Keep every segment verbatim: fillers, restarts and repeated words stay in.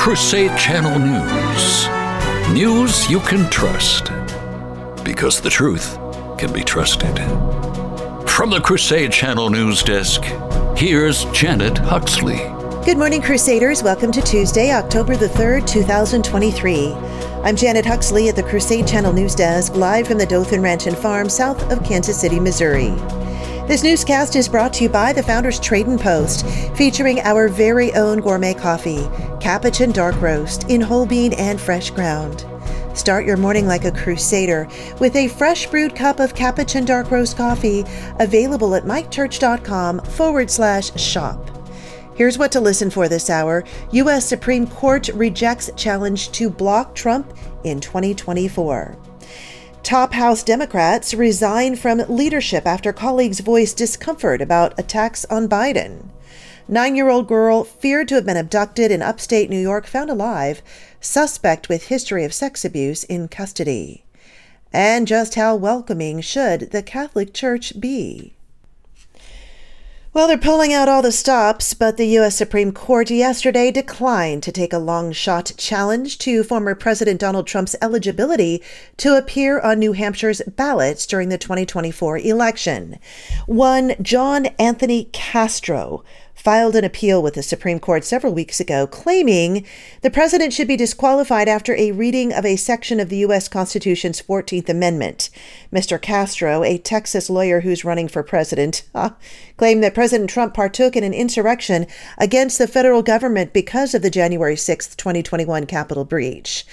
Crusade Channel News. News you can trust, because the truth can be trusted. From the Crusade Channel News Desk, here's Janet Huxley. Good morning, Crusaders. Welcome to Tuesday, October the third, twenty twenty-three. I'm Janet Huxley at the Crusade Channel News Desk, live from the Dothan Ranch and Farm, south of Kansas City, Missouri. This newscast is brought to you by the Founders Trade and Post, featuring our very own gourmet coffee, Capuchin Dark Roast, in whole bean and fresh ground. Start your morning like a crusader with a fresh brewed cup of Capuchin Dark Roast coffee, available at mikechurch.com forward slash shop. Here's what to listen for this hour. U S Supreme Court rejects challenge to block Trump in twenty twenty-four. Top House Democrats resign from leadership after colleagues voiced discomfort about attacks on Biden. Nine-year-old girl feared to have been abducted in upstate New York found alive. Suspect with history of sex abuse in custody. And just how welcoming should the Catholic Church be? Well, they're pulling out all the stops, but the U S Supreme Court yesterday declined to take a long-shot challenge to former President Donald Trump's eligibility to appear on New Hampshire's ballots during the twenty twenty-four election. One John Anthony Castro filed an appeal with the Supreme Court several weeks ago, claiming the president should be disqualified after a reading of a section of the U S Constitution's fourteenth Amendment. Mister Castro, a Texas lawyer who's running for president, uh, claimed that President Trump partook in an insurrection against the federal government because of the January sixth, twenty twenty-one Capitol breach.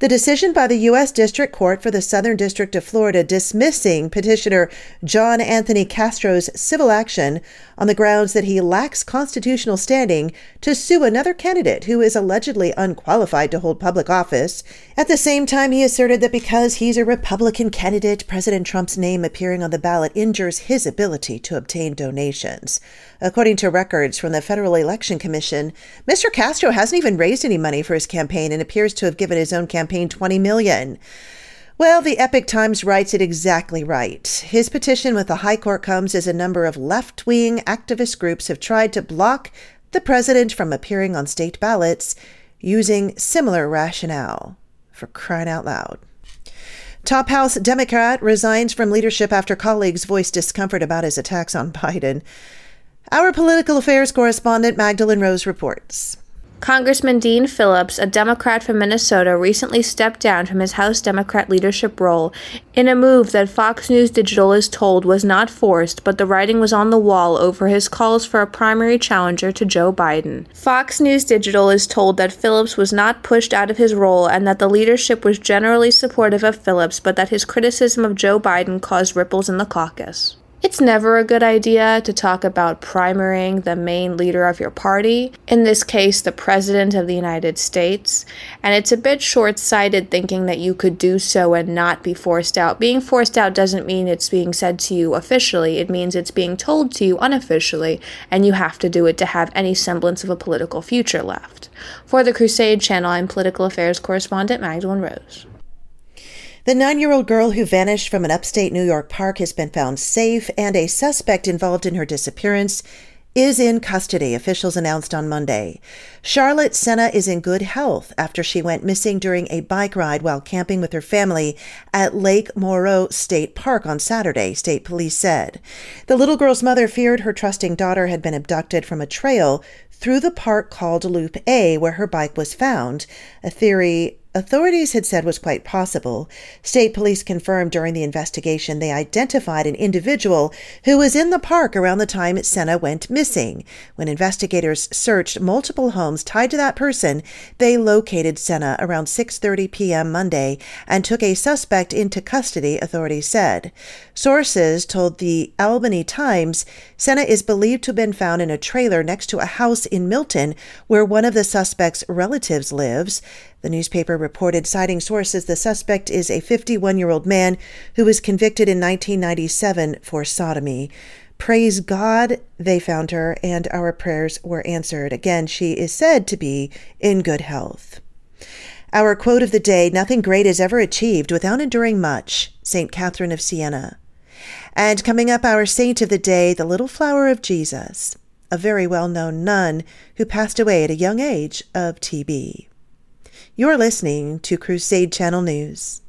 The decision by the U S District Court for the Southern District of Florida dismissing petitioner John Anthony Castro's civil action on the grounds that he lacks constitutional standing to sue another candidate who is allegedly unqualified to hold public office. At the same time, he asserted that because he's a Republican candidate, President Trump's name appearing on the ballot injures his ability to obtain donations. According to records from the Federal Election Commission, Mister Castro hasn't even raised any money for his campaign and appears to have given his own campaign twenty million dollars. Well, the Epic Times writes it exactly right. His petition with the High Court comes as a number of left-wing activist groups have tried to block the president from appearing on state ballots using similar rationale. For crying out loud. Top House Democrat resigns from leadership after colleagues voiced discomfort about his attacks on Biden. Our political affairs correspondent Magdalene Rose reports. Congressman Dean Phillips, a Democrat from Minnesota, recently stepped down from his House Democrat leadership role in a move that Fox News Digital is told was not forced, but the writing was on the wall over his calls for a primary challenger to Joe Biden. Fox News Digital is told that Phillips was not pushed out of his role and that the leadership was generally supportive of Phillips, but that his criticism of Joe Biden caused ripples in the caucus. It's never a good idea to talk about primarying the main leader of your party, in this case the President of the United States, and it's a bit short-sighted thinking that you could do so and not be forced out. Being forced out doesn't mean it's being said to you officially, it means it's being told to you unofficially, and you have to do it to have any semblance of a political future left. For the Crusade Channel, I'm political affairs correspondent Magdalene Rose. The nine-year-old girl who vanished from an upstate New York park has been found safe, and a suspect involved in her disappearance is in custody, officials announced on Monday. Charlotte Senna is in good health after she went missing during a bike ride while camping with her family at Lake Moreau State Park on Saturday, state police said. The little girl's mother feared her trusting daughter had been abducted from a trail through the park called Loop A, where her bike was found, a theory authorities had said was quite possible. State police confirmed during the investigation they identified an individual who was in the park around the time Senna went missing. When investigators searched multiple homes tied to that person, they located Senna around six thirty p.m. Monday and took a suspect into custody, authorities said. Sources told the Albany Times Senna is believed to have been found in a trailer next to a house in Milton where one of the suspect's relatives lives. The newspaper reported, citing sources, the suspect is a fifty-one-year-old man who was convicted in nineteen ninety-seven for sodomy. Praise God, they found her, and our prayers were answered. Again, she is said to be in good health. Our quote of the day, nothing great is ever achieved without enduring much, Saint Catherine of Siena. And coming up, our saint of the day, the little flower of Jesus, a very well-known nun who passed away at a young age of T B. You're listening to Crusade Channel News.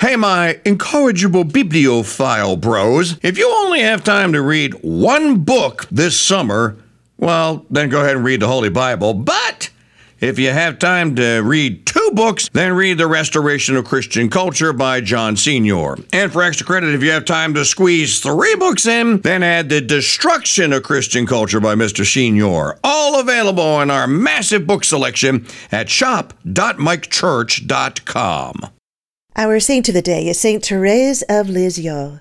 Hey, my incorrigible bibliophile bros, if you only have time to read one book this summer, well, then go ahead and read the Holy Bible. But if you have time to read two books, then read The Restoration of Christian Culture by John Senior. And for extra credit, if you have time to squeeze three books in, then add The Destruction of Christian Culture by Mister Senior. All available in our massive book selection at shop dot mike church dot com. Our saint of the day is Saint Therese of Lisieux.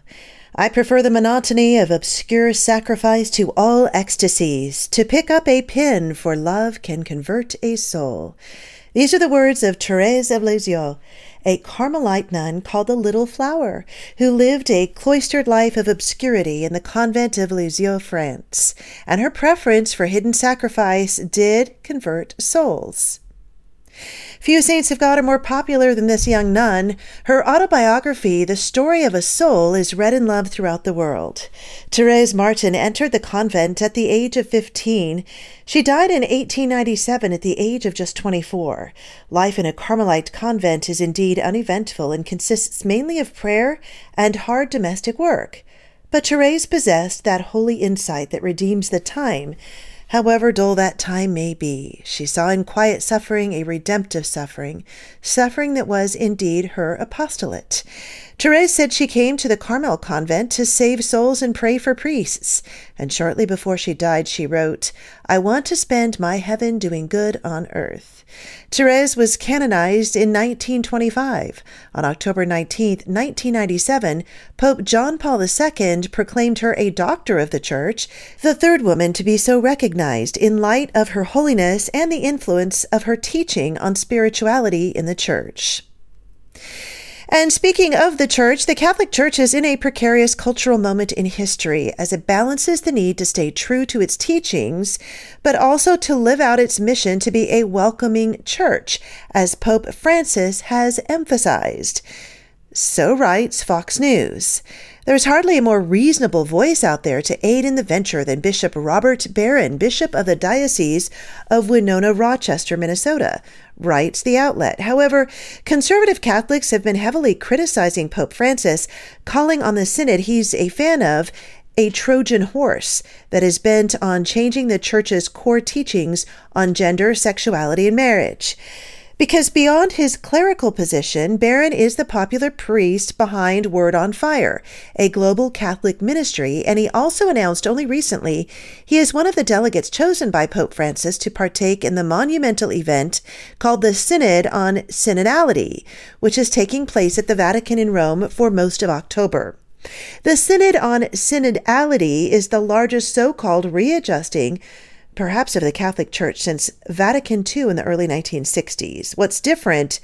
I prefer the monotony of obscure sacrifice to all ecstasies. To pick up a pen for love can convert a soul. These are the words of Therese of Lisieux, a Carmelite nun called the Little Flower, who lived a cloistered life of obscurity in the convent of Lisieux, France, and her preference for hidden sacrifice did convert souls. Few saints of God are more popular than this young nun. Her autobiography, The Story of a Soul, is read and loved throughout the world. Therese Martin entered the convent at the age of fifteen. She died in eighteen ninety-seven at the age of just twenty-four. Life in a Carmelite convent is indeed uneventful and consists mainly of prayer and hard domestic work. But Therese possessed that holy insight that redeems the time. However dull that time may be, she saw in quiet suffering a redemptive suffering, suffering that was indeed her apostolate. Therese said she came to the Carmel convent to save souls and pray for priests, and shortly before she died she wrote, "I want to spend my heaven doing good on earth." Therese was canonized in nineteen twenty-five. On October nineteenth, nineteen ninety-seven, Pope John Paul the Second proclaimed her a Doctor of the Church, the third woman to be so recognized in light of her holiness and the influence of her teaching on spirituality in the Church. And speaking of the Church, the Catholic Church is in a precarious cultural moment in history as it balances the need to stay true to its teachings, but also to live out its mission to be a welcoming church, as Pope Francis has emphasized. So writes Fox News. There's hardly a more reasonable voice out there to aid in the venture than Bishop Robert Barron, Bishop of the Diocese of Winona, Rochester, Minnesota, writes the outlet. However, conservative Catholics have been heavily criticizing Pope Francis, calling on the synod he's a fan of a Trojan horse that is bent on changing the Church's core teachings on gender, sexuality, and marriage. Because beyond his clerical position, Barron is the popular priest behind Word on Fire, a global Catholic ministry, and he also announced only recently he is one of the delegates chosen by Pope Francis to partake in the monumental event called the Synod on Synodality, which is taking place at the Vatican in Rome for most of October. The Synod on Synodality is the largest so-called readjusting perhaps of the Catholic Church since Vatican Two in the early nineteen sixties. What's different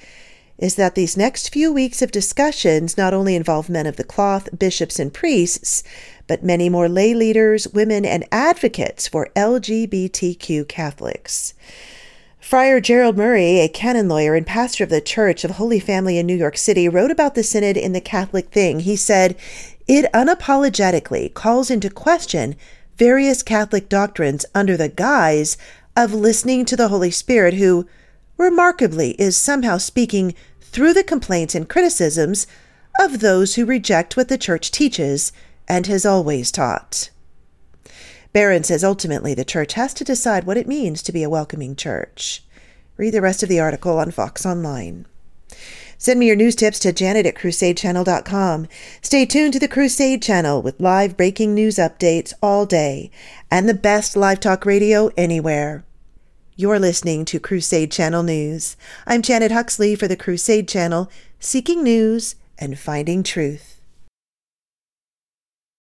is that these next few weeks of discussions not only involve men of the cloth, bishops, and priests, but many more lay leaders, women, and advocates for L G B T Q Catholics. Friar Gerald Murray, a canon lawyer and pastor of the Church of Holy Family in New York City, wrote about the synod in The Catholic Thing. He said, "It unapologetically calls into question various Catholic doctrines under the guise of listening to the Holy Spirit, who, remarkably, is somehow speaking through the complaints and criticisms of those who reject what the Church teaches and has always taught." Barron says ultimately the Church has to decide what it means to be a welcoming church. Read the rest of the article on Fox Online. Send me your news tips to Janet at crusade channel dot com. Stay tuned to the Crusade Channel with live breaking news updates all day and the best live talk radio anywhere. You're listening to Crusade Channel News. I'm Janet Huxley for the Crusade Channel, seeking news and finding truth.